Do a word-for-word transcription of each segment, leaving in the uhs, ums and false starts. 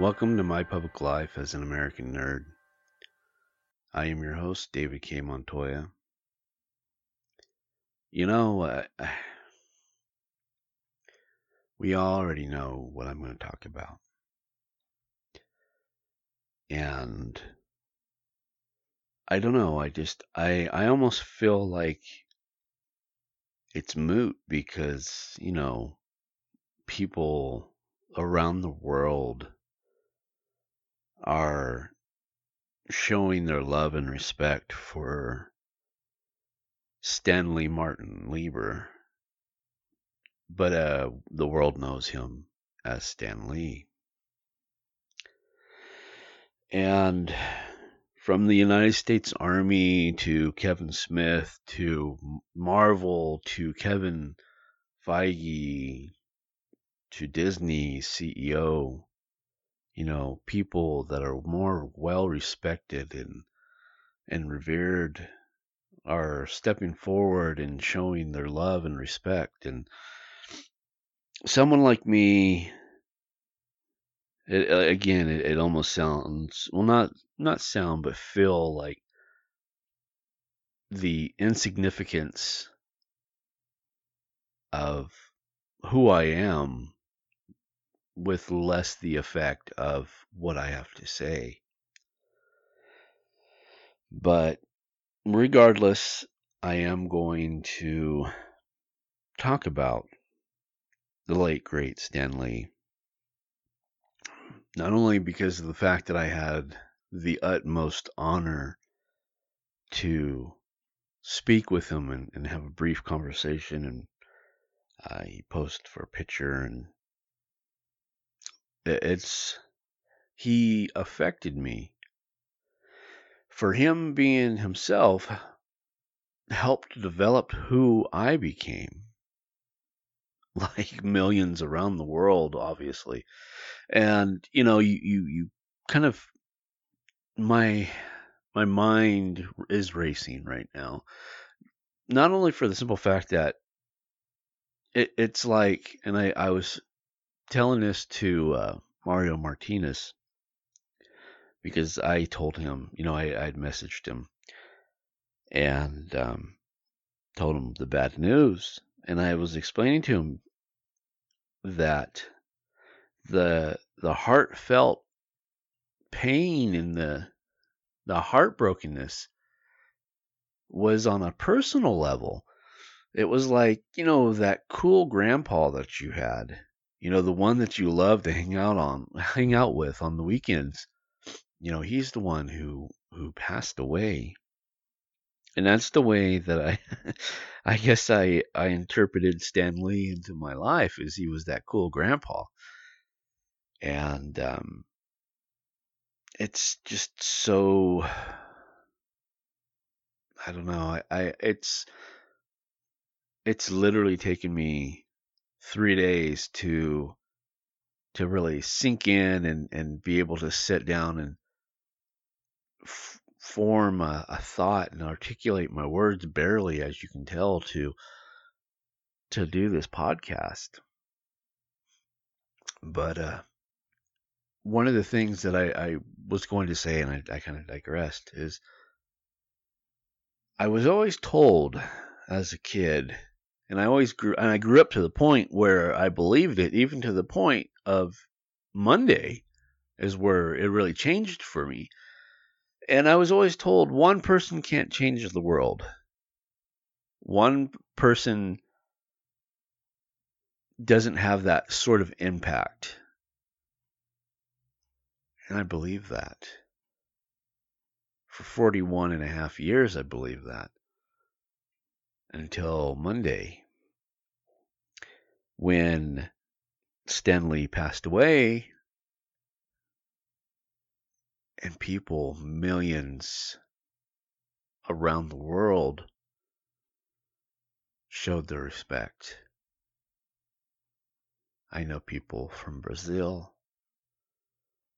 Welcome to My Public Life as an American Nerd. I am your host, David K. Montoya. You know, uh, we already know what I'm going to talk about. And I don't know, I just, I, I almost feel like it's moot because, you know, people around the world are showing their love and respect for Stanley Martin Lieber, but uh, the world knows him as Stan Lee. And from the United States Army to Kevin Smith to Marvel to Kevin Feige to Disney C E O, you know, people that are more well-respected and and revered are stepping forward and showing their love and respect. And someone like me, it, again, it, it almost sounds, well, not, not sound, but feel like the insignificance of who I am with less the effect of what I have to say. But regardless, I am going to talk about the late, great Stan Lee. Not only because of the fact that I had the utmost honor to speak with him and, and have a brief conversation, and uh, he posed for a picture, and It's, he affected me. For him being himself helped develop who I became. Like millions around the world, obviously. And, you know, you, you, you kind of, my, my mind is racing right now. Not only for the simple fact that it, it's like, and I, I was telling this to uh, Mario Martinez, because I told him, you know, I I'd messaged him and um, told him the bad news, and I was explaining to him that the the heartfelt pain and the the heartbrokenness was on a personal level. It was like, you know, that cool grandpa that you had. You know, the one that you love to hang out on, hang out with on the weekends. You know, he's the one who, who passed away. And that's the way that I, I guess I, I interpreted Stan Lee into my life, is he was that cool grandpa. And um, it's just so, I don't know. I, I it's, it's literally taken me three days to to really sink in and, and be able to sit down and f- form a, a thought and articulate my words barely, as you can tell, to to do this podcast. But uh, one of the things that I, I was going to say, and I, I kind of digressed, is I was always told as a kid, And I always grew, and I grew up to the point where I believed it, even to the point of Monday is where it really changed for me. And I was always told one person can't change the world. One person doesn't have that sort of impact. And I believe that. For forty-one and a half years, I believe that. Until Monday, when Stan Lee passed away, and people, millions around the world, showed their respect. I know people from Brazil,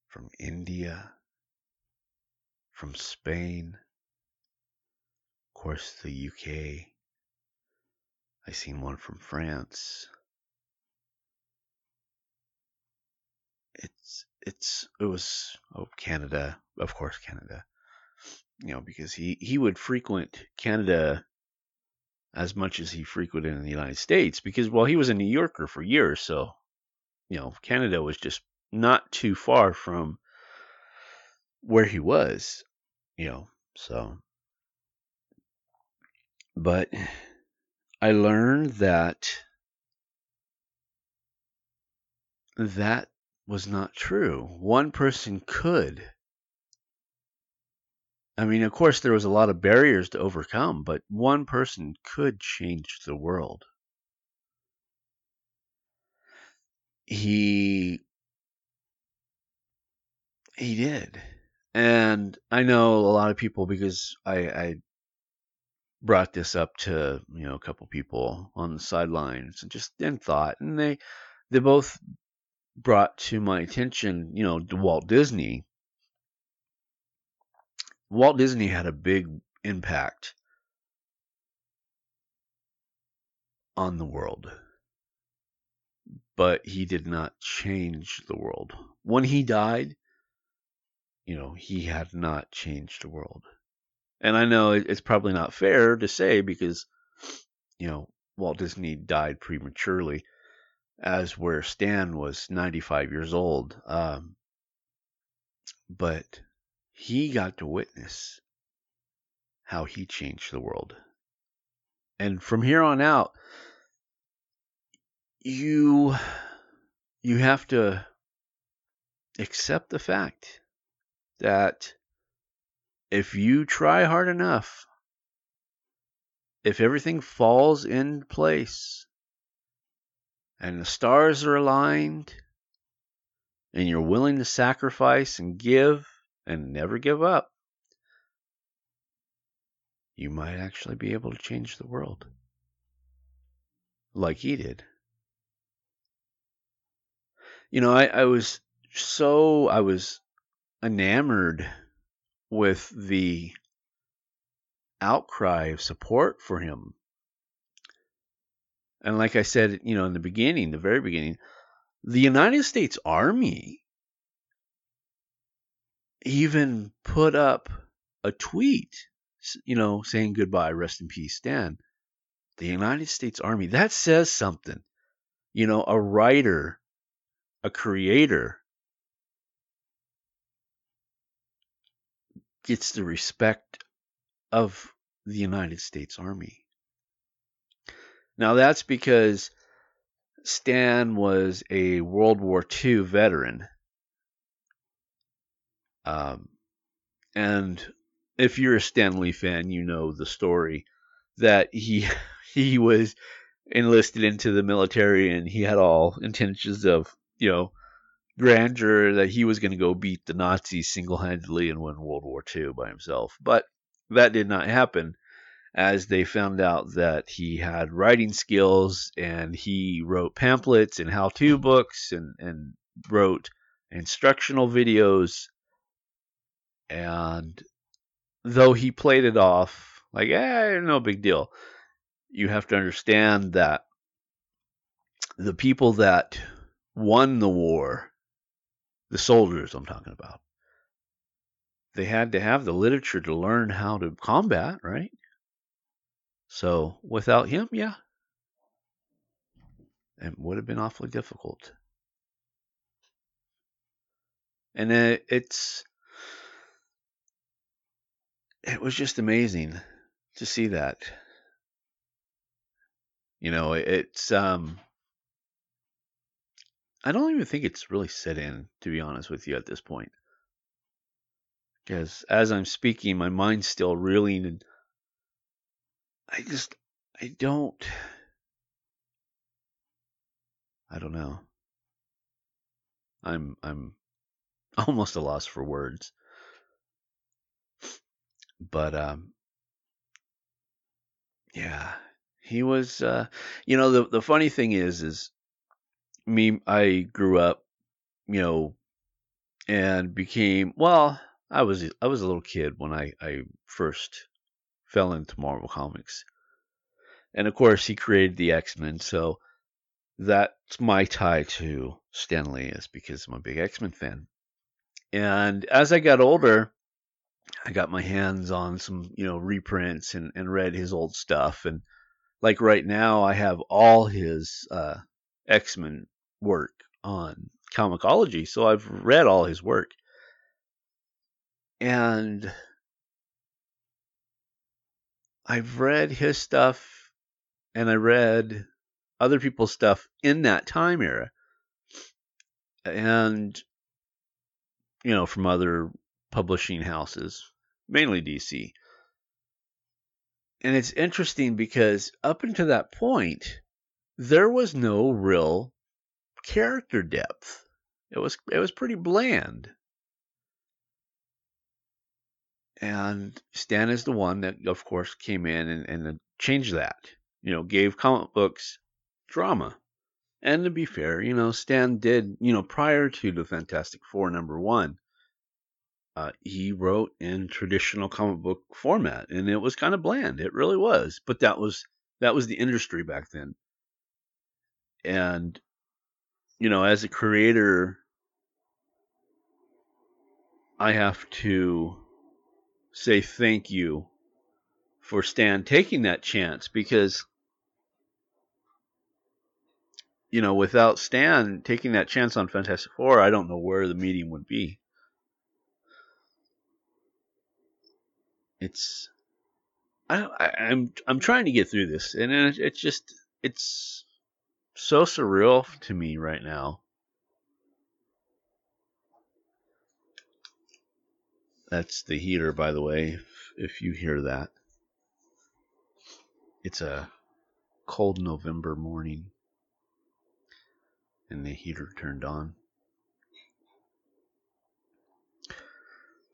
from India, from Spain, of course the U K. I seen one from France. It's it's it was oh Canada, of course Canada. You know, because he, he would frequent Canada as much as he frequented in the United States, because well he was a New Yorker for years, so you know, Canada was just not too far from where he was, you know, so. But I learned that that was not true. One person could. I mean, of course, there was a lot of barriers to overcome, but one person could change the world. He, he did. And I know a lot of people, because I, I brought this up to, you know, a couple people on the sidelines and just in thought, and they they both brought to my attention, you know, Walt Disney. Walt Disney had a big impact on the world, but he did not change the world. When he died, you know, he had not changed the world. And I know it's probably not fair to say, because, you know, Walt Disney died prematurely, as where Stan was ninety-five years old. Um, but he got to witness how he changed the world. And from here on out, you you have to accept the fact that if you try hard enough, if everything falls in place and the stars are aligned and you're willing to sacrifice and give and never give up, you might actually be able to change the world like he did. You know, I, I was so, I was enamored with the outcry of support for him. And like I said, you know, in the beginning, the very beginning, the United States Army even put up a tweet, you know, saying goodbye, rest in peace, Stan. The United States Army, that says something. You know, a writer, a creator, gets the respect of the United States Army. Now that's because Stan was a World War Two veteran. Um, and if you're a Stan Lee fan, you know the story that he he was enlisted into the military, and he had all intentions of, you know, grandeur, that he was going to go beat the Nazis single-handedly and win World War Two by himself. But that did not happen, as they found out that he had writing skills, and he wrote pamphlets and how-to books, and, and wrote instructional videos. And though he played it off like, eh, no big deal, you have to understand that the people that won the war, the soldiers I'm talking about, they had to have the literature to learn how to combat, right? So without him, yeah, it would have been awfully difficult. And it, it's, it was just amazing to see that. You know, it, it's, um, I don't even think it's really set in, to be honest with you, at this point. Because as I'm speaking, my mind's still reeling, and I just, I don't, I don't know. I'm, I'm almost a loss for words. But um, yeah, he was. Uh, you know, the the funny thing is, is me. I grew up, you know, and became well. I was I was a little kid when I, I first fell into Marvel Comics. And of course, he created the X-Men, so that's my tie to Stan Lee, is because I'm a big X-Men fan. And as I got older, I got my hands on some, you know, reprints and, and read his old stuff. And like right now, I have all his uh, X-Men work on Comicology, so I've read all his work. And I've read his stuff. And I read other people's stuff in that time era. And, you know, from other publishing houses, mainly D C. And it's interesting because up until that point, there was no real character depth. It was it was pretty bland. And Stan is the one that, of course, came in and, and changed that. You know, gave comic books drama. And to be fair, you know, Stan did, you know, prior to the Fantastic Four number one, uh, he wrote in traditional comic book format, and it was kind of bland. It really was. But that was, that was the industry back then. And, you know, as a creator, I have to say thank you for Stan taking that chance, because, you know, without Stan taking that chance on Fantastic Four, I don't know where the medium would be. It's, I, I, I'm, I'm trying to get through this, and it's it just, it's so surreal to me right now. That's the heater, by the way, if, if you hear that. It's a cold November morning, and the heater turned on.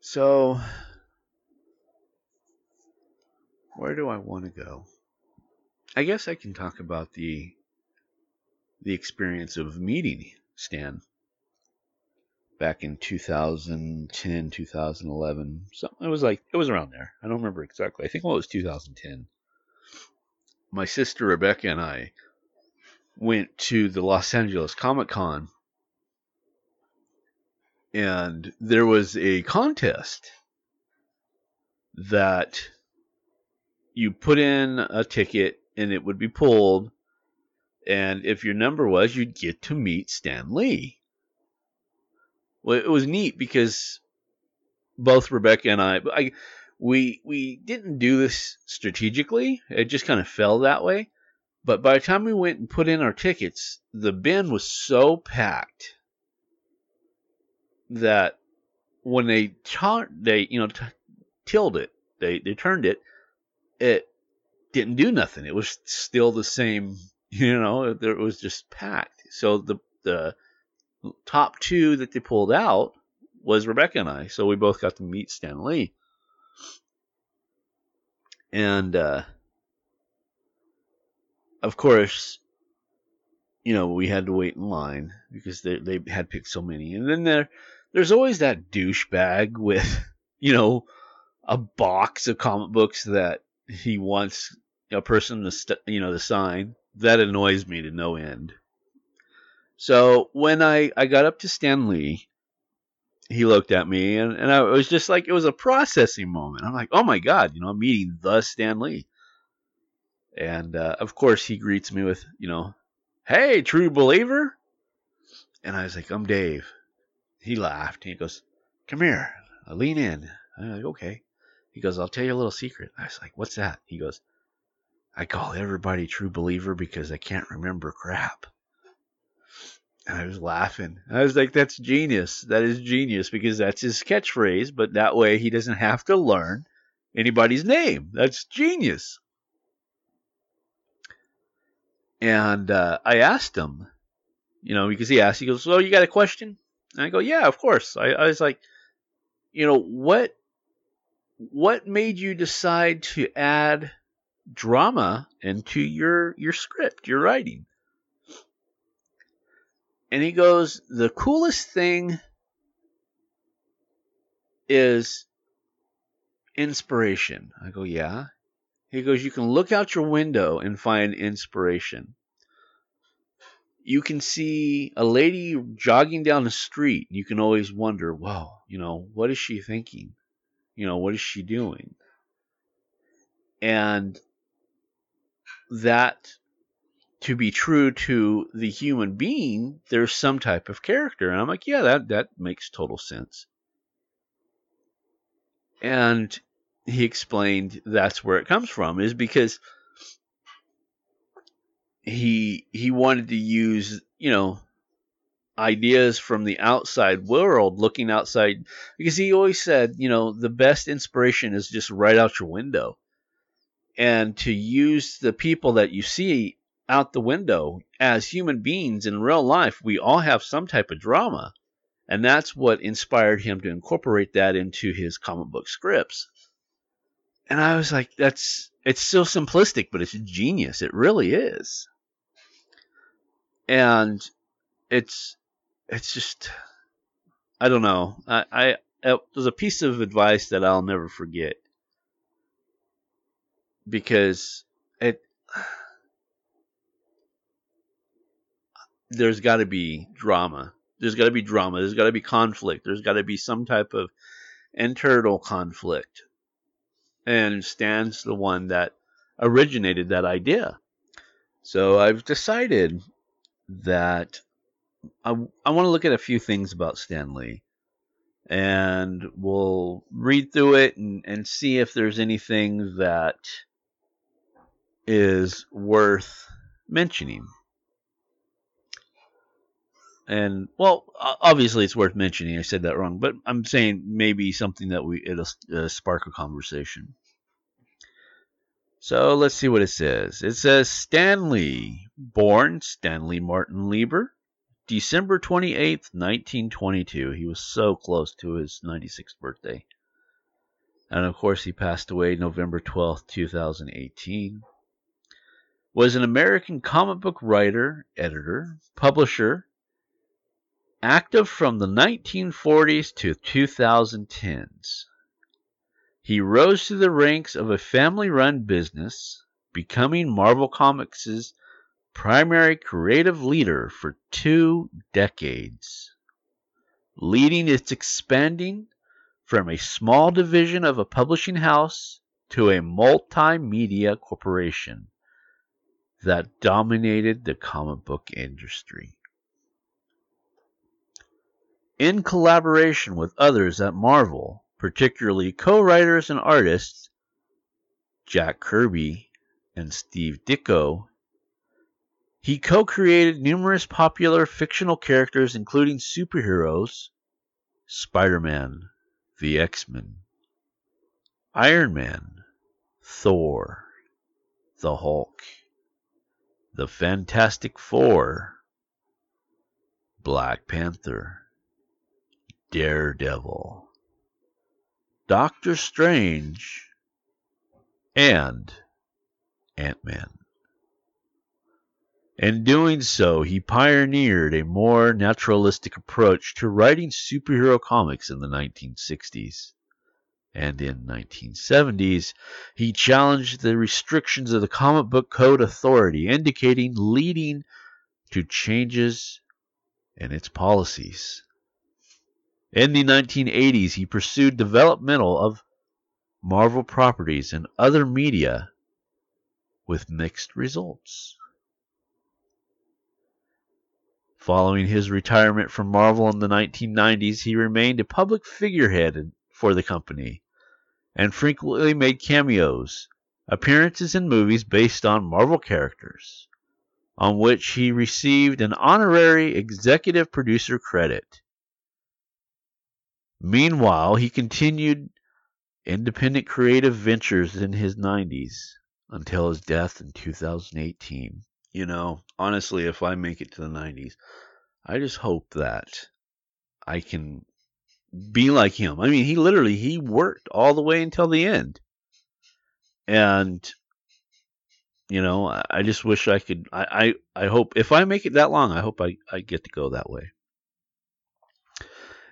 So, where do I want to go? I guess I can talk about the the experience of meeting Stan back in two thousand ten, two thousand eleven. So it was like it was around there. I don't remember exactly. I think well, it was two thousand ten. My sister Rebecca and I went to the Los Angeles Comic Con, and there was a contest that you put in a ticket and it would be pulled, and if your number was, you'd get to meet Stan Lee. Well, it was neat because both Rebecca and I... I We we didn't do this strategically. It just kind of fell that way. But by the time we went and put in our tickets, the bin was so packed that when they t- they you know t- tilled it, they they turned it, it didn't do nothing. It was still the same. You know, it was just packed. So the the top two that they pulled out was Rebecca and I. So we both got to meet Stan Lee. And, uh, of course, you know, we had to wait in line because they, they had picked so many. And then there, there's always that douchebag with, you know, a box of comic books that he wants a person to, st- you know, to sign. That annoys me to no end. So when I, I got up to Stan Lee, he looked at me, and, and I was just like, it was a processing moment. I'm like, oh my God, you know, I'm meeting the Stan Lee. And, uh, of course, he greets me with, you know, hey, true believer. And I was like, I'm Dave. He laughed. He goes, come here. I lean in. I'm like, okay. He goes, I'll tell you a little secret. I was like, what's that? He goes, I call everybody true believer because I can't remember crap. And I was laughing. I was like, that's genius. That is genius, because that's his catchphrase, but that way he doesn't have to learn anybody's name. That's genius. And uh, I asked him, you know, because he asked, he goes, well, you got a question? And I go, yeah, of course. I, I was like, you know, what what made you decide to add drama into your your script, your writing? And he goes, the coolest thing is inspiration. I go, yeah. He goes, you can look out your window and find inspiration. You can see a lady jogging down the street. You can always wonder, wow, you know, what is she thinking? You know, what is she doing? And that, to be true to the human being, there's some type of character. And I'm like, yeah, that, that makes total sense. And he explained that's where it comes from, is because he he wanted to use, you know, ideas from the outside world, looking outside, because he always said, you know, the best inspiration is just right out your window. And to use the people that you see out the window as human beings in real life, we all have some type of drama. And that's what inspired him to incorporate that into his comic book scripts. And I was like, that's, it's so simplistic, but it's genius. It really is. And it's, it's just, I don't know. I, I, it was a piece of advice that I'll never forget, because it, there's got to be drama. There's got to be drama. There's got to be conflict. There's got to be some type of internal conflict. And Stan's the one that originated that idea. So I've decided that I, I want to look at a few things about Stan Lee. And we'll read through it and, and see if there's anything that is worth mentioning. And, well, obviously it's worth mentioning. I said that wrong. But I'm saying maybe something that we it'll uh, spark a conversation. So let's see what it says. It says, Stan Lee, born Stanley Martin Lieber, December twenty-eighth, nineteen twenty-two. He was so close to his ninety-sixth birthday. And, of course, he passed away November twelfth, twenty eighteen. Was an American comic book writer, editor, publisher, active from the nineteen forties to twenty tens. He rose through the ranks of a family-run business, becoming Marvel Comics' primary creative leader for two decades, leading its expanding from a small division of a publishing house to a multimedia corporation that dominated the comic book industry. In collaboration with others at Marvel, particularly co-writers and artists Jack Kirby and Steve Ditko, he co-created numerous popular fictional characters including superheroes, Spider-Man, the X-Men, Iron Man, Thor, the Hulk, the Fantastic Four, Black Panther, Daredevil, Doctor Strange, and Ant-Man. In doing so, he pioneered a more naturalistic approach to writing superhero comics in the nineteen sixties. And in the nineteen seventies, he challenged the restrictions of the Comic Book Code Authority, indicating leading to changes in its policies. In the nineteen eighties, he pursued developmental of Marvel properties and other media with mixed results. Following his retirement from Marvel in the nineteen nineties, he remained a public figurehead for the company and frequently made cameos, appearances in movies based on Marvel characters, on which he received an honorary executive producer credit. Meanwhile, he continued independent creative ventures in his nineties until his death in two thousand eighteen. You know, honestly, if I make it to the nineties, I just hope that I can be like him. I mean, he literally, he worked all the way until the end. And, you know, I, I just wish I could, I, I, I hope, if I make it that long, I hope I, I get to go that way.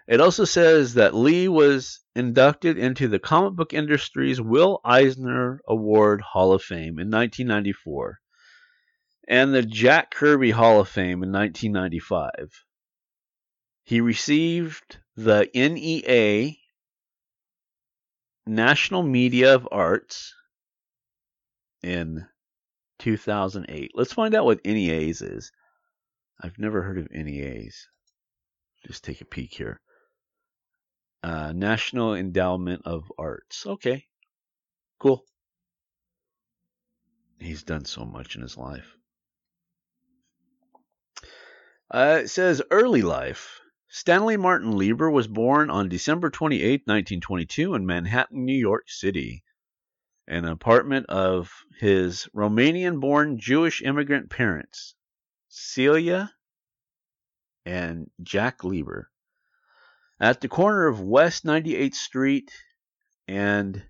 It also says that Lee was inducted into the comic book industry's Will Eisner Award Hall of Fame in nineteen ninety-four and the Jack Kirby Hall of Fame in nineteen ninety-five. He received the N E A, National Media of Arts, in two thousand eight. Let's find out what N E As is. I've never heard of N E As. Just take a peek here. Uh, National Endowment of Arts. Okay, cool. He's done so much in his life. Uh, it says early life. Stanley Martin Lieber was born on December twenty-eighth, nineteen twenty-two in Manhattan, New York City, an apartment of his Romanian-born Jewish immigrant parents, Celia and Jack Lieber, at the corner of West ninety-eighth Street and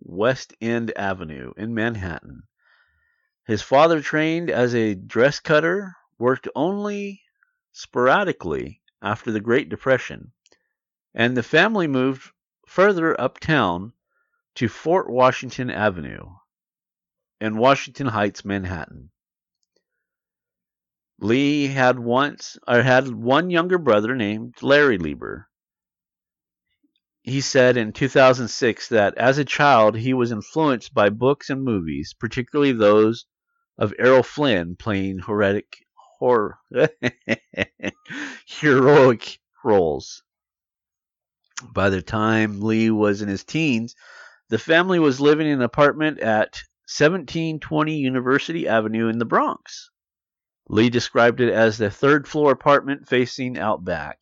West End Avenue in Manhattan. His father trained as a dress cutter, worked only sporadically after the Great Depression, and the family moved further uptown to Fort Washington Avenue in Washington Heights, Manhattan. Lee had once, or had one younger brother named Larry Lieber. He said in two thousand six that as a child he was influenced by books and movies, particularly those of Errol Flynn playing heroic, horror, heroic roles. By the time Lee was in his teens, the family was living in an apartment at seventeen twenty University Avenue in the Bronx. Lee described it as the third-floor apartment facing out back.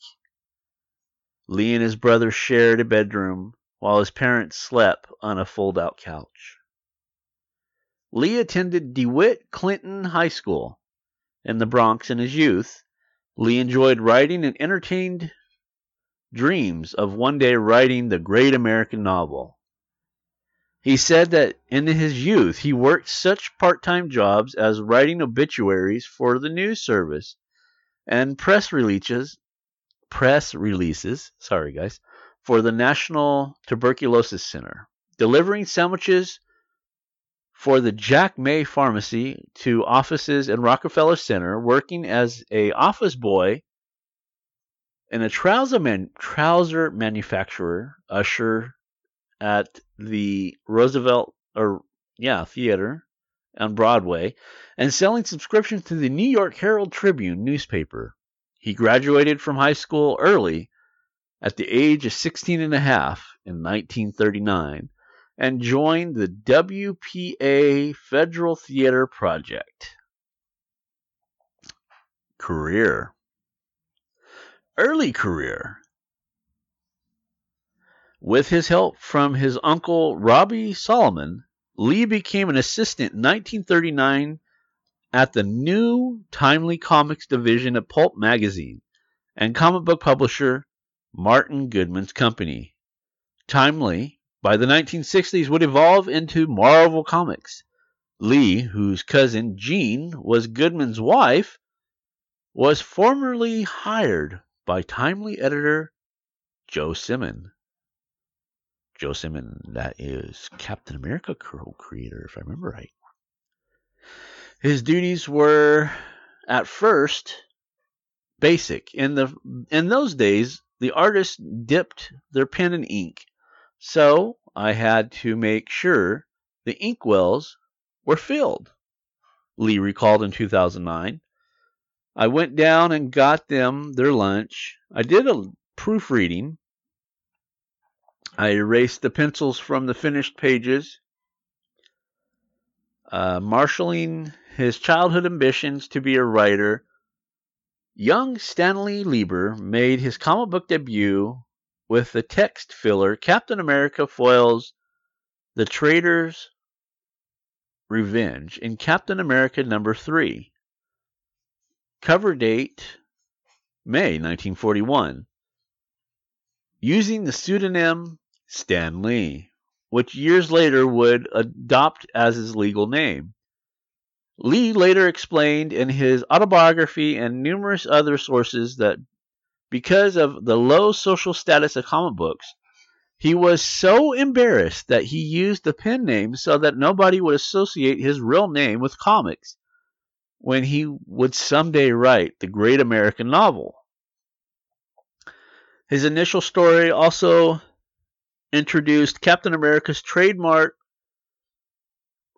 Lee and his brother shared a bedroom while his parents slept on a fold-out couch. Lee attended DeWitt Clinton High School in the Bronx in his youth. Lee enjoyed writing and entertained dreams of one day writing the great American novel. He said that in his youth he worked such part-time jobs as writing obituaries for the news service and press releases press releases, sorry guys, for the National Tuberculosis Center, delivering sandwiches for the Jack May Pharmacy to offices in Rockefeller Center, working as a office boy and a trouser man, trouser manufacturer, usher at the Roosevelt or yeah, Theater on Broadway, and selling subscriptions to the New York Herald Tribune newspaper. He graduated from high school early at the age of sixteen and a half in nineteen thirty-nine and joined the W P A Federal Theater Project. Career. Early career. With his help from his uncle Robbie Solomon, Lee became an assistant in nineteen thirty-nine at the new Timely Comics division of Pulp Magazine and comic book publisher Martin Goodman's company. Timely, by the nineteen sixties, would evolve into Marvel Comics. Lee, whose cousin Jean was Goodman's wife, was formerly hired by Timely editor Joe Simon. Joe Simon, that is Captain America co-creator, if I remember right. His duties were, at first, basic. In the in those days, the artists dipped their pen in ink, so I had to make sure the inkwells were filled, Lee recalled in two thousand nine. I went down and got them their lunch. I did a proofreading. I erased the pencils from the finished pages, uh, marshalling his childhood ambitions to be a writer. Young Stanley Lieber made his comic book debut with the text filler Captain America Foils the Traitor's Revenge in Captain America number three. Cover date May nineteen forty-one. using the pseudonym Stan Lee, which years later would adopt as his legal name. Lee later explained in his autobiography and numerous other sources that because of the low social status of comic books, he was so embarrassed that he used the pen name so that nobody would associate his real name with comics when he would someday write the great American novel. His initial story also introduced Captain America's trademark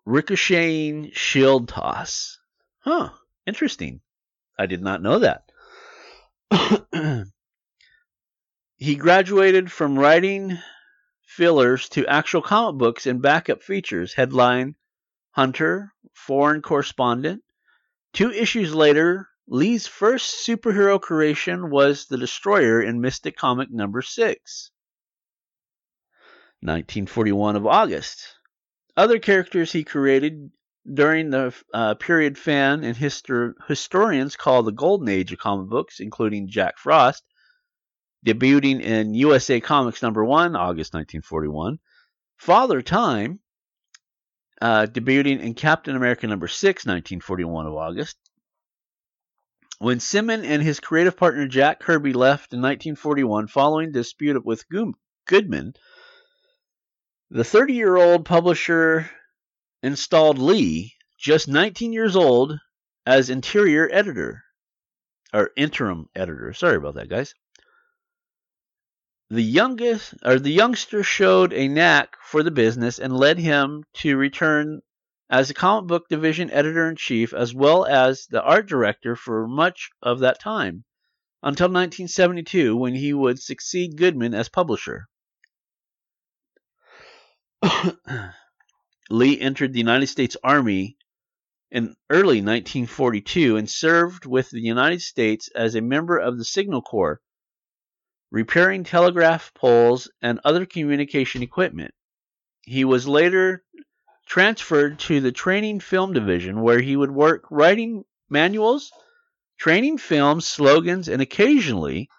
ricocheting shield toss. Huh, interesting. I did not know that. He graduated from writing fillers to actual comic books and backup features, headline Hunter, Foreign Correspondent. Two issues later, Lee's first superhero creation was the Destroyer in Mystic Comic number six, nineteen forty-one of August. Other characters he created during the uh, period fan and histor- historians call the Golden Age of comic books, including Jack Frost, debuting in U S A Comics number one, August nineteen forty-one. Father Time, uh, debuting in Captain America number six, nineteen forty-one of August. When Simon and his creative partner Jack Kirby left in nineteen forty-one following dispute with Goodman, the thirty-year-old publisher installed Lee, just nineteen years old, as interior editor, or interim editor. Sorry about that, guys. The youngest, or the youngster showed a knack for the business and led him to return as the comic book division editor-in-chief as well as the art director for much of that time, until nineteen seventy-two when he would succeed Goodman as publisher. Lee entered the United States Army in early nineteen forty-two and served with the United States as a member of the Signal Corps, repairing telegraph poles and other communication equipment. He was later transferred to the Training Film Division, where he would work writing manuals, training films, slogans, and occasionally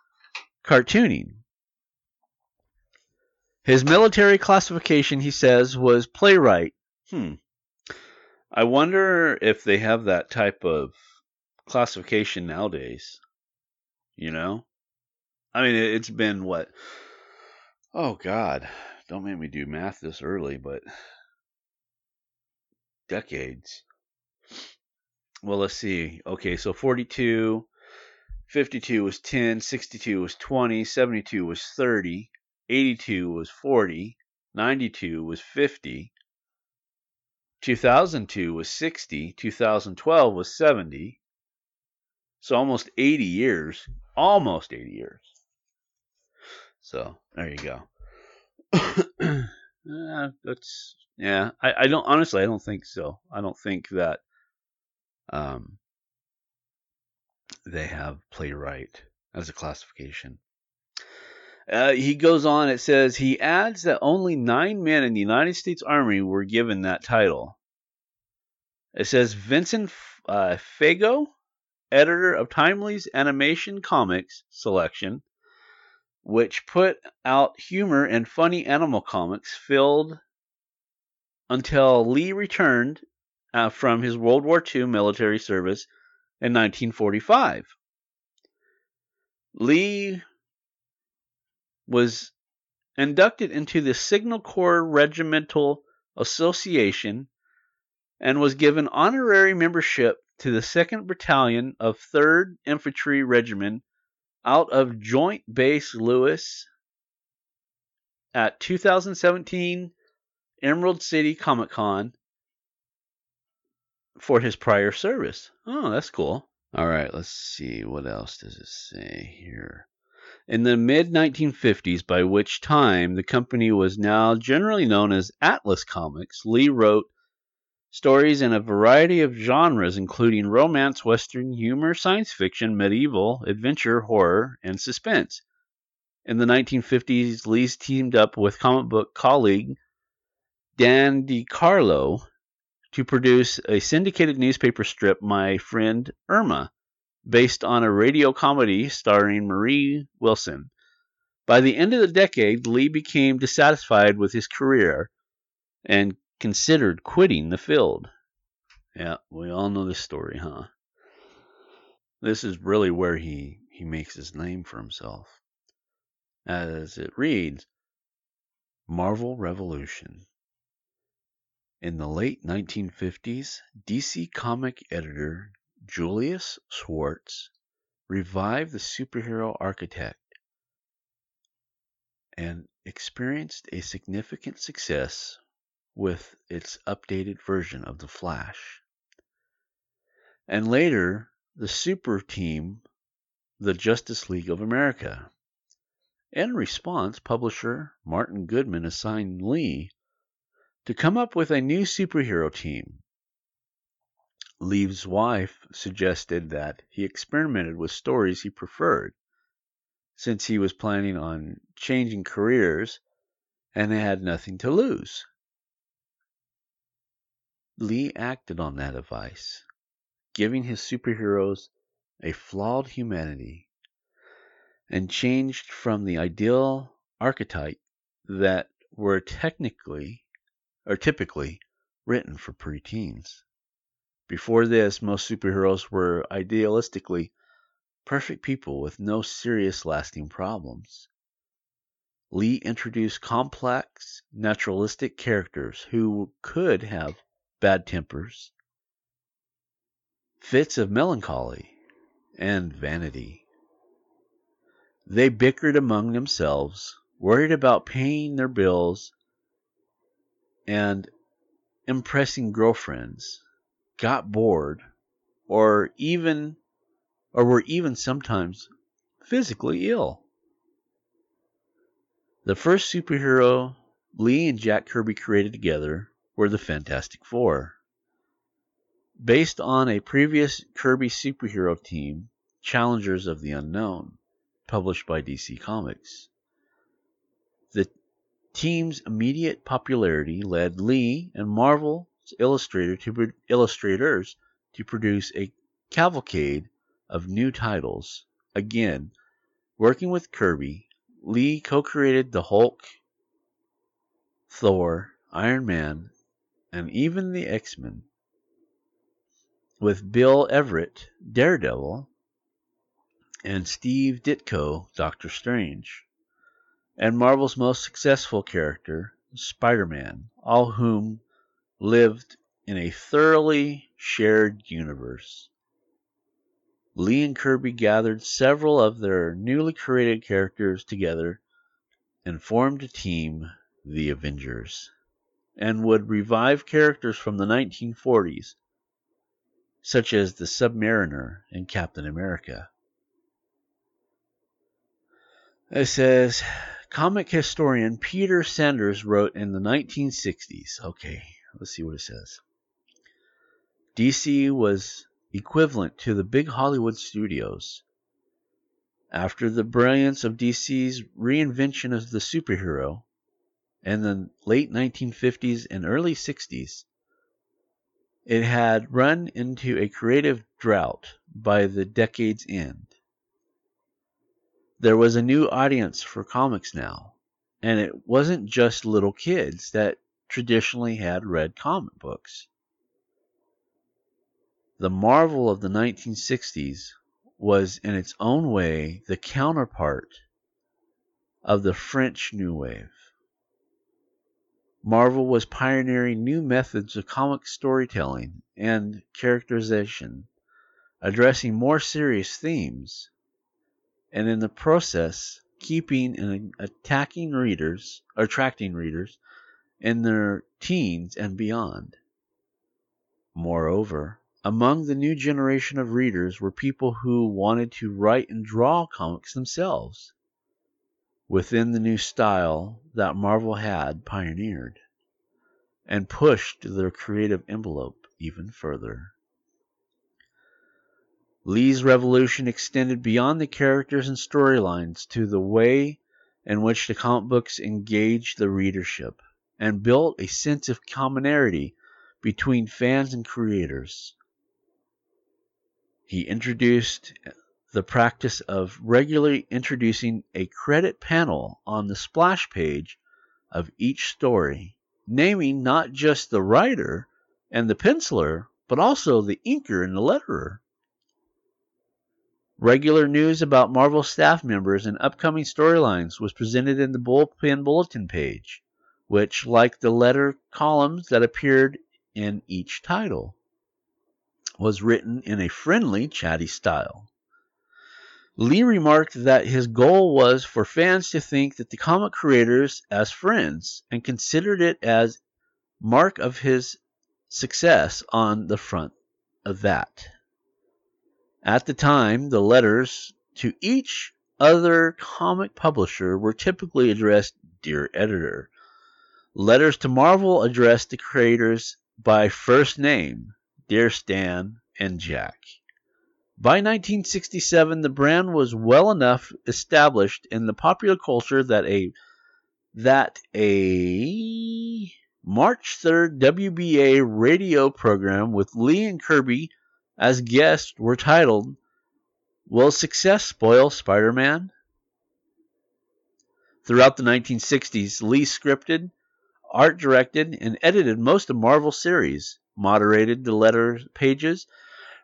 cartooning. His military classification, he says, was playwright. Hmm. I wonder if they have that type of classification nowadays. You know? I mean, it's been what? Oh, God. Don't make me do math this early, but decades. Well, let's see. Okay, so forty-two, fifty-two was ten, sixty-two was twenty, seventy-two was thirty. eighty-two was forty, ninety-two was fifty, two thousand two was sixty, two thousand twelve was seventy. So almost eighty years. Almost eighty years. So there you go. uh, that's yeah. I, I don't honestly. I don't think so. I don't think that um they have playwright as a classification. Uh, he goes on, it says, he adds that only nine men in the United States Army were given that title. It says, Vincent uh, Fago, editor of Timely's Animation Comics Selection, which put out humor and funny animal comics, filled until Lee returned uh, from his World War Two military service in nineteen forty-five. Lee was inducted into the Signal Corps Regimental Association and was given honorary membership to the second Battalion of third Infantry Regiment out of Joint Base Lewis at two thousand seventeen Emerald City Comic-Con for his prior service. Oh, that's cool. All right, let's see. What else does it say here? In the mid nineteen fifties, by which time the company was now generally known as Atlas Comics, Lee wrote stories in a variety of genres, including romance, western, humor, science fiction, medieval, adventure, horror, and suspense. In the nineteen fifties, Lee teamed up with comic book colleague Dan DiCarlo to produce a syndicated newspaper strip, My Friend Irma, based on a radio comedy starring Marie Wilson. By the end of the decade, Lee became dissatisfied with his career and considered quitting the field. Yeah, we all know this story, huh? This is really where he, he makes his name for himself. As it reads, Marvel Revolution. In the late nineteen fifties, D C comic editor Julius Schwartz revived the superhero architect and experienced a significant success with its updated version of The Flash. And later, the super team, the Justice League of America. In response, publisher Martin Goodman assigned Lee to come up with a new superhero team. Lee's wife suggested that he experimented with stories he preferred, since he was planning on changing careers and had nothing to lose. Lee acted on that advice, giving his superheroes a flawed humanity, and changed from the ideal archetype that were technically or typically written for preteens. Before this, most superheroes were idealistically perfect people with no serious lasting problems. Lee introduced complex, naturalistic characters who could have bad tempers, fits of melancholy, and vanity. They bickered among themselves, worried about paying their bills and impressing girlfriends, got bored, or even or were even sometimes physically ill. The first superhero Lee and Jack Kirby created together were the Fantastic Four. Based on a previous Kirby superhero team, Challengers of the Unknown, published by D C Comics. The team's immediate popularity led Lee and Marvel's illustrator to, illustrators to produce a cavalcade of new titles. Again, working with Kirby, Lee co-created the Hulk, Thor, Iron Man, and even the X-Men. With Bill Everett, Daredevil, and Steve Ditko, Doctor Strange, and Marvel's most successful character, Spider-Man, all whom lived in a thoroughly shared universe. Lee and Kirby gathered several of their newly created characters together and formed a team, the Avengers, and would revive characters from the nineteen forties, such as the Submariner and Captain America. It says, comic historian Peter Sanders wrote in the nineteen sixties. Okay, let's see what it says. D C was equivalent to the big Hollywood studios. After the brilliance of D C's reinvention of the superhero in the late nineteen fifties and early sixties, it had run into a creative drought by the decade's end. There was a new audience for comics now, and it wasn't just little kids that traditionally had read comic books. The Marvel of the nineteen sixties was in its own way the counterpart of the French New Wave. Marvel was pioneering new methods of comic storytelling and characterization, addressing more serious themes, and in the process, keeping and attacking readers, attracting readers in their teens and beyond. Moreover, among the new generation of readers were people who wanted to write and draw comics themselves, within the new style that Marvel had pioneered, and pushed their creative envelope even further. Lee's revolution extended beyond the characters and storylines to the way in which the comic books engaged the readership, and built a sense of commonality between fans and creators. He introduced the practice of regularly introducing a credit panel on the splash page of each story, naming not just the writer and the penciler, but also the inker and the letterer. Regular news about Marvel staff members and upcoming storylines was presented in the bullpen bulletin page, which, like the letter columns that appeared in each title, was written in a friendly, chatty style. Lee remarked that his goal was for fans to think that the comic creators as friends, and considered it as mark of his success on the front of that. At the time, the letters to each other comic publisher were typically addressed Dear Editor. Letters to Marvel addressed the creators by first name, Dear Stan and Jack. By nineteen sixty-seven, the brand was well enough established in the popular culture that a that a March third W B A radio program with Lee and Kirby as guests were titled, Will Success Spoil Spider-Man? Throughout the nineteen sixties, Lee scripted, art directed, and edited most of Marvel's series, moderated the letter pages,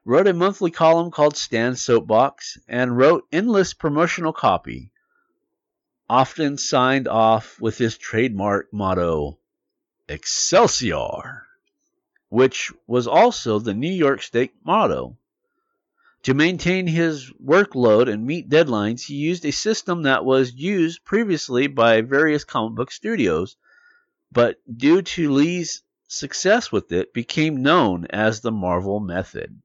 wrote a monthly column called Stan's Soapbox, and wrote endless promotional copy, often signed off with his trademark motto, Excelsior, which was also the New York State motto. To maintain his workload and meet deadlines, he used a system that was used previously by various comic book studios, but due to Lee's success with it, became known as the Marvel Method.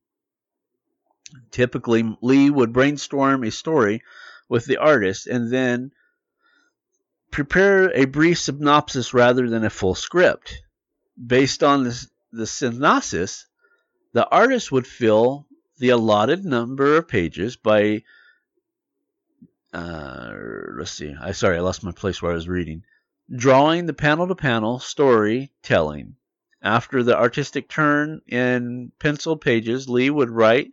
Typically, Lee would brainstorm a story with the artist and then prepare a brief synopsis rather than a full script. Based on this The synopsis, the artist would fill the allotted number of pages by, uh, let's see, I sorry, I lost my place where I was reading, drawing the panel-to-panel storytelling. After the artistic turn in pencil pages, Lee would write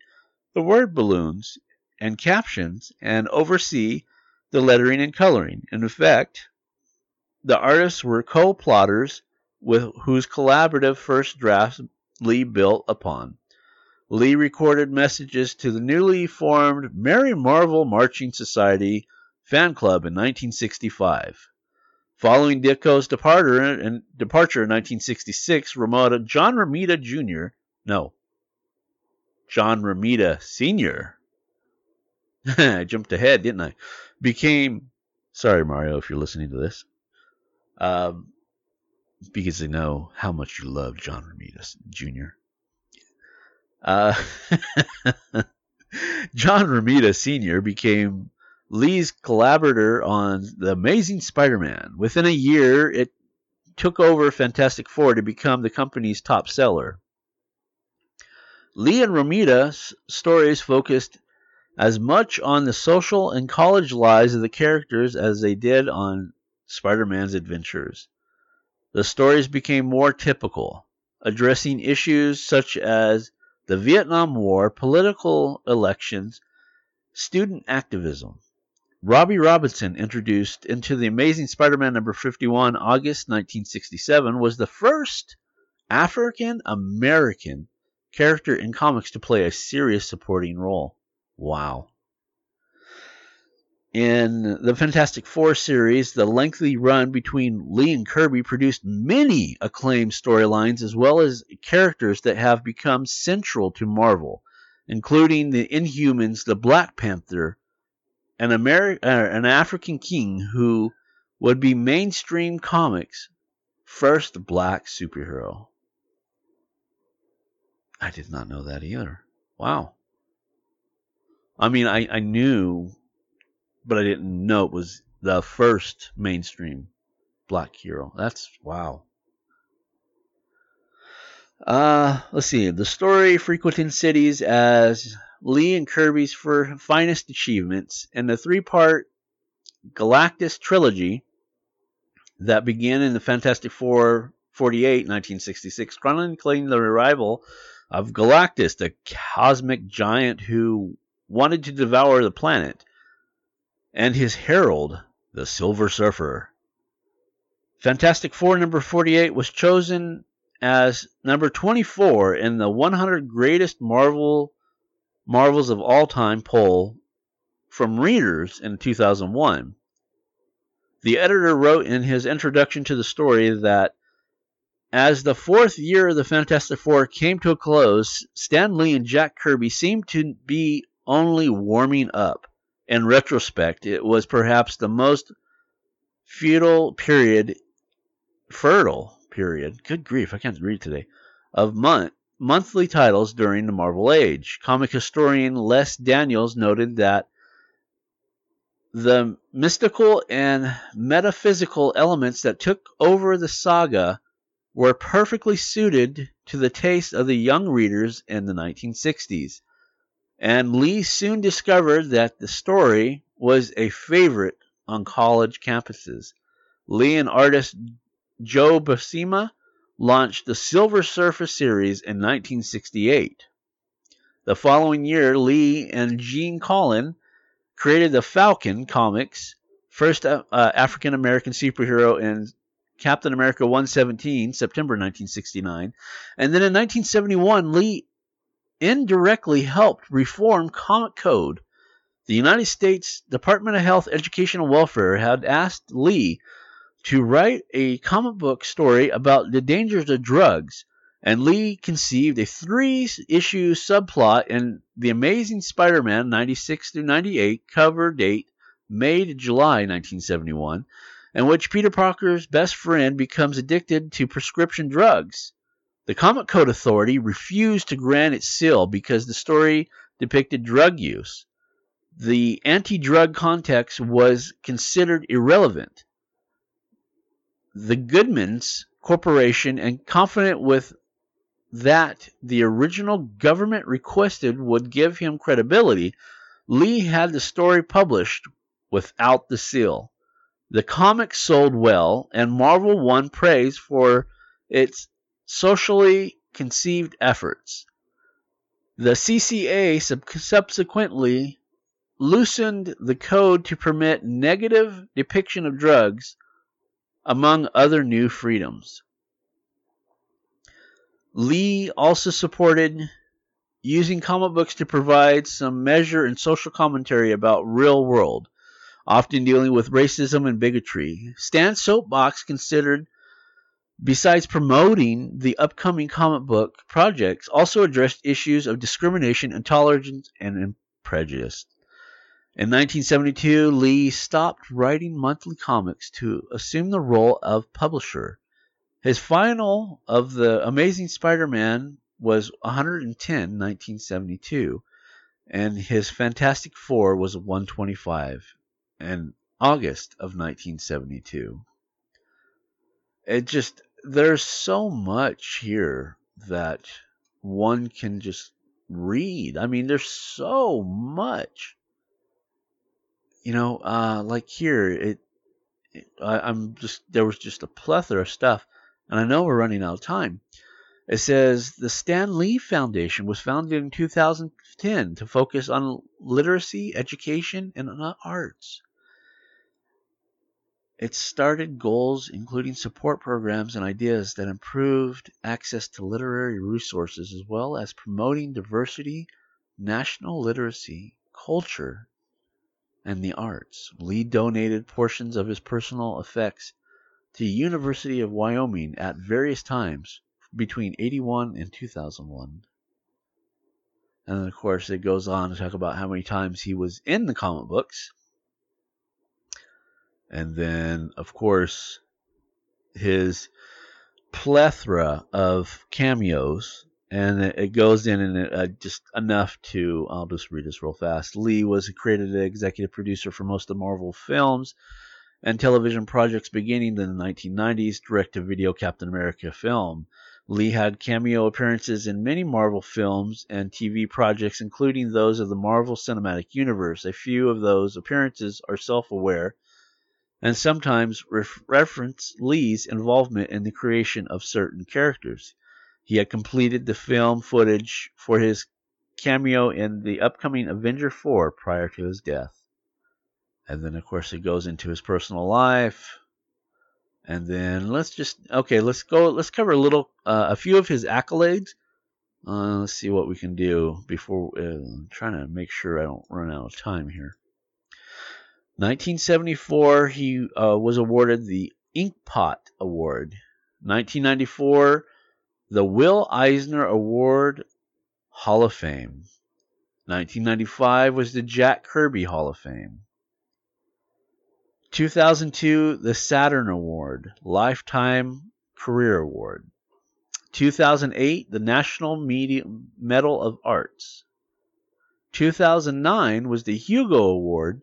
the word balloons and captions and oversee the lettering and coloring. In effect, the artists were co-plotters with whose collaborative first drafts Lee built upon. Lee recorded messages to the newly formed Merry Marvel Marching Society fan club in nineteen sixty-five. Following Ditko's departure in nineteen sixty-six, Romita, John Romita Junior No, John Romita Senior I jumped ahead, didn't I? Became, sorry Mario if you're listening to this, um, because they know how much you love John Romita Junior Uh, John Romita Senior became Lee's collaborator on The Amazing Spider-Man. Within a year, it took over Fantastic Four to become the company's top seller. Lee and Romita's stories focused as much on the social and college lives of the characters as they did on Spider-Man's adventures. The stories became more typical, addressing issues such as the Vietnam War, political elections, student activism. Robbie Robinson, introduced into The Amazing Spider-Man number fifty-one, August nineteen sixty-seven, was the first African-American character in comics to play a serious supporting role. Wow. In the Fantastic Four series, the lengthy run between Lee and Kirby produced many acclaimed storylines as well as characters that have become central to Marvel, including the Inhumans, the Black Panther, an, Ameri- uh, an African king who would be mainstream comics' first black superhero. I did not know that either. Wow. I mean, I, I knew... but I didn't know it was the first mainstream black hero. That's, wow. Uh, let's see. The story frequenting cities as Lee and Kirby's for finest achievements, and the three-part Galactus trilogy that began in the Fantastic Four forty-eight, nineteen sixty-six, chronicling the arrival of Galactus, the cosmic giant who wanted to devour the planet, and his herald, the Silver Surfer. Fantastic Four number forty-eight was chosen as number twenty-four in the one hundred Greatest Marvel Marvels of All Time poll from readers in two thousand one. The editor wrote in his introduction to the story that as the fourth year of the Fantastic Four came to a close, Stan Lee and Jack Kirby seemed to be only warming up. In retrospect, it was perhaps the most futile period, fertile period, good grief, I can't read today, of month, monthly titles during the Marvel Age. Comic historian Les Daniels noted that the mystical and metaphysical elements that took over the saga were perfectly suited to the taste of the young readers in the nineteen sixties, and Lee soon discovered that the story was a favorite on college campuses. Lee and artist Joe Buscema launched the Silver Surfer series in nineteen sixty-eight. The following year, Lee and Gene Collin created the Falcon comics, first uh, African-American superhero in Captain America one seventeen, September nineteen sixty-nine, and then in nineteen seventy-one, Lee indirectly helped reform Comic Code. The United States Department of Health, Education, and Welfare had asked Lee to write a comic book story about the dangers of drugs, and Lee conceived a three-issue subplot in The Amazing Spider-Man ninety-six through ninety-eight, cover date May to July nineteen seventy-one, in which Peter Parker's best friend becomes addicted to prescription drugs. The Comic Code Authority refused to grant its seal because the story depicted drug use. The anti-drug context was considered irrelevant. The Goodmans Corporation, and confident with that the original government requested would give him credibility, Lee had the story published without the seal. The comic sold well, and Marvel won praise for its socially conceived efforts. The C C A sub- subsequently loosened the code to permit negative depiction of drugs, among other new freedoms. Lee also supported using comic books to provide some measure and social commentary about real world, often dealing with racism and bigotry. Stan's Soapbox considered, besides promoting the upcoming comic book projects, also addressed issues of discrimination, intolerance, and prejudice. In nineteen seventy-two, Lee stopped writing monthly comics to assume the role of publisher. His final of The Amazing Spider-Man was one hundred ten in nineteen seventy-two, and his Fantastic Four was one twenty-five. In August of nineteen seventy-two. It just, there's so much here that one can just read. I mean, there's so much. You know, uh, like here, it, it I, I'm just, there was just a plethora of stuff, and I know we're running out of time. It says the Stan Lee Foundation was founded in two thousand ten to focus on literacy, education, and arts. It started goals including support programs and ideas that improved access to literary resources, as well as promoting diversity, national literacy, culture, and the arts. Lee donated portions of his personal effects to University of Wyoming at various times between eighty-one and two thousand one. And then, of course, it goes on to talk about how many times he was in the comic books. And then, of course, his plethora of cameos. And it goes in and it, uh, just enough to, I'll just read this real fast. Lee was created an executive producer for most of the Marvel films and television projects beginning in the nineteen nineties, direct-to-video Captain America film. Lee had cameo appearances in many Marvel films and T V projects, including those of the Marvel Cinematic Universe. A few of those appearances are self-aware and sometimes ref- reference Lee's involvement in the creation of certain characters. He had completed the film footage for his cameo in the upcoming Avenger four prior to his death. And then, of course, it goes into his personal life. And then let's just okay. Let's go. Let's cover a little, uh, a few of his accolades. Uh, let's see what we can do before uh, I'm trying to make sure I don't run out of time here. nineteen seventy-four, he uh, was awarded the Inkpot Award. nineteen ninety-four, the Will Eisner Award Hall of Fame. nineteen ninety-five was the Jack Kirby Hall of Fame. two thousand two, the Saturn Award, Lifetime Career Award. two thousand eight, the National Media Medal of Arts. two thousand nine was the Hugo Award,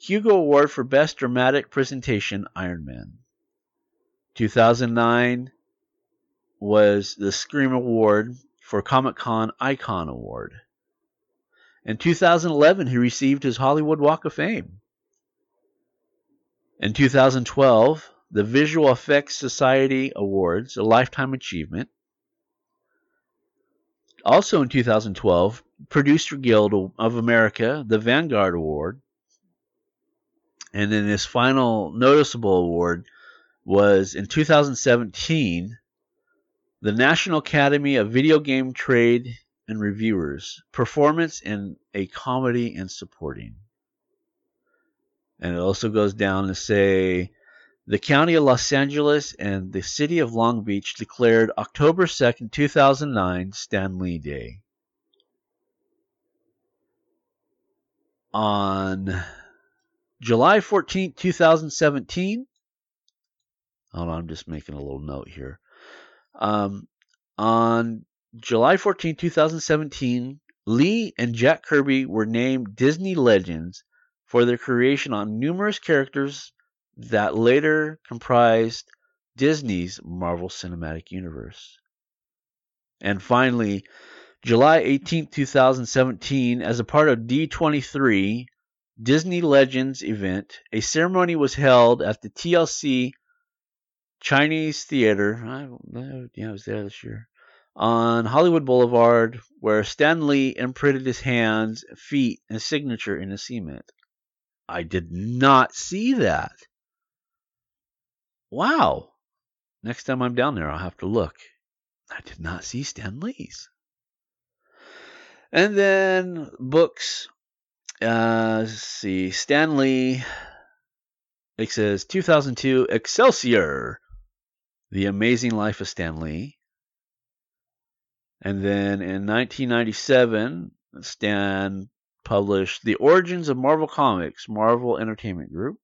Hugo Award for Best Dramatic Presentation, Iron Man. two thousand nine was the Scream Award for Comic-Con Icon Award. In two thousand eleven, he received his Hollywood Walk of Fame. In two thousand twelve, the Visual Effects Society Awards, a lifetime achievement. Also in two thousand twelve, Producer Guild of America, the Vanguard Award. And then his final noticeable award was in two thousand seventeen, the National Academy of Video Game Trade and Reviewers, Performance in a Comedy and Supporting. And it also goes down to say, the County of Los Angeles and the City of Long Beach declared October second, two thousand nine, Stan Lee Day. On July fourteenth, two thousand seventeen, hold on, I'm just making a little note here. Um, on July fourteenth, two thousand seventeen, Lee and Jack Kirby were named Disney Legends for their creation on numerous characters that later comprised Disney's Marvel Cinematic Universe. And finally, July eighteenth, two thousand seventeen, as a part of D twenty-three Disney Legends event, a ceremony was held at the T L C Chinese Theater. I don't know, yeah, I was there this year. On Hollywood Boulevard, where Stan Lee imprinted his hands, feet, and signature in the cement. I did not see that. Wow. Next time I'm down there, I'll have to look. I did not see Stan Lee's. And then books. Uh, let's see. Stan Lee. It says two thousand two Excelsior. The Amazing Life of Stan Lee. And then in nineteen ninety-seven, Stan published The Origins of Marvel Comics, Marvel Entertainment Group.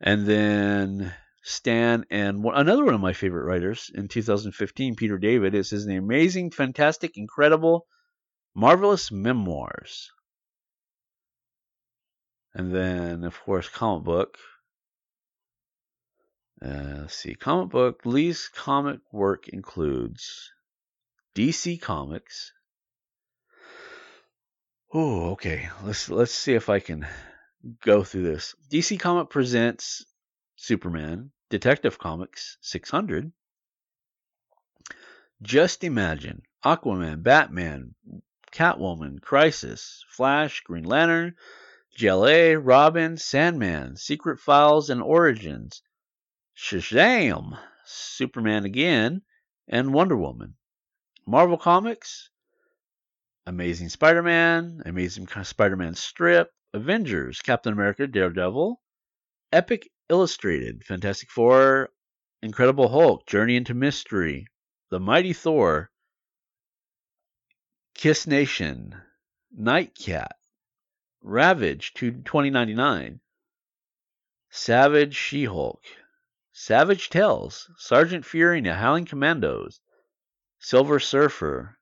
And then Stan and one, another one of my favorite writers in two thousand fifteen, Peter David, is his The Amazing, Fantastic, Incredible, Marvelous Memoirs. And then, of course, comic book. Uh, let's see, comic book. Lee's comic work includes D C Comics. Oh, okay. Let's let's see if I can go through this. D C Comics presents Superman, Detective Comics six hundred, Just Imagine, Aquaman, Batman, Catwoman, Crisis, Flash, Green Lantern, J L A, Robin, Sandman, Secret Files and Origins, Shazam, Superman Again, and Wonder Woman. Marvel Comics, Amazing Spider-Man, Amazing Spider-Man Strip, Avengers, Captain America, Daredevil, Epic Illustrated, Fantastic Four, Incredible Hulk, Journey into Mystery, The Mighty Thor, Kiss Nation, Nightcat, Ravage twenty ninety-nine, Savage She-Hulk, Savage Tales, Sergeant Fury and the Howling Commandos, Silver Surfer,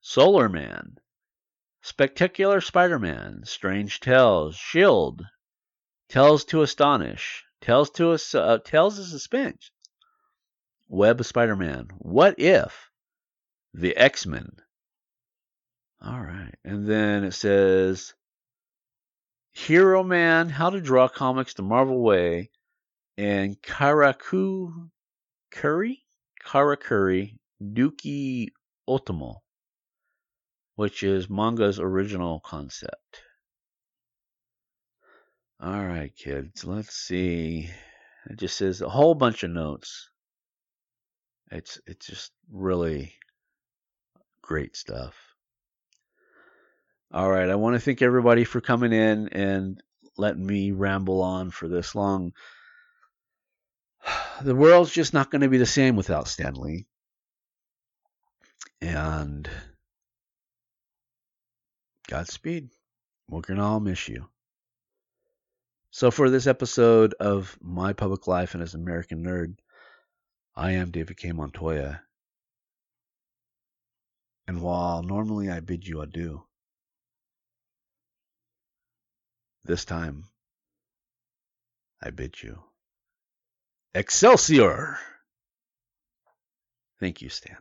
Solar Man, Spectacular Spider-Man, Strange Tales, Shield, Tales to Astonish, Tales to uh, Tales of Suspense, Web of Spider-Man, What If, The X-Men. All right, and then it says Hero Man, How to Draw Comics the Marvel Way, and Karaku Curry, Karakuri, Duki Ultimo. which is manga's original concept. All right, kids, let's see. It just says a whole bunch of notes. It's it's just really great stuff. All right, I want to thank everybody for coming in and letting me ramble on for this long. The world's just not going to be the same without Stan Lee. And Godspeed. We're going to all miss you. So for this episode of My Public Life and as an American Nerd, I am David K. Montoya. And while normally I bid you adieu, this time I bid you Excelsior! Thank you, Stan.